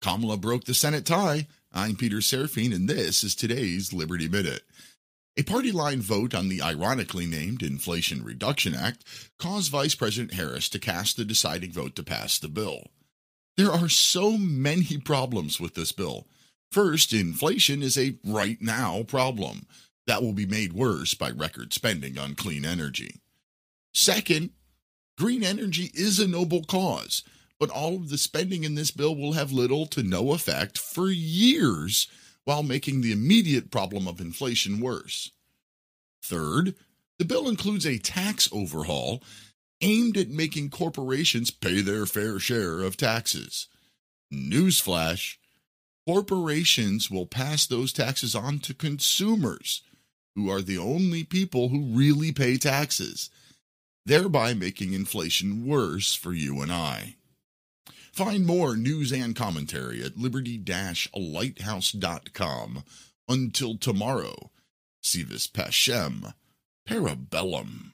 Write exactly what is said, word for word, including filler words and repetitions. Kamala broke the Senate tie. I'm Peter Serafin, and this is today's Liberty Minute. A party-line vote on the ironically named Inflation Reduction Act caused Vice President Harris to cast the deciding vote to pass the bill. There are so many problems with this bill. First, inflation is a right-now problem that will be made worse by record spending on clean energy. Second, green energy is a noble cause, but all of the spending in this bill will have little to no effect for years while making the immediate problem of inflation worse. Third, the bill includes a tax overhaul aimed at making corporations pay their fair share of taxes. Newsflash, corporations will pass those taxes on to consumers, who are the only people who really pay taxes, thereby making inflation worse for you and I. Find more news and commentary at liberty dash lighthouse dot com. Until tomorrow, see this Pashem Parabellum.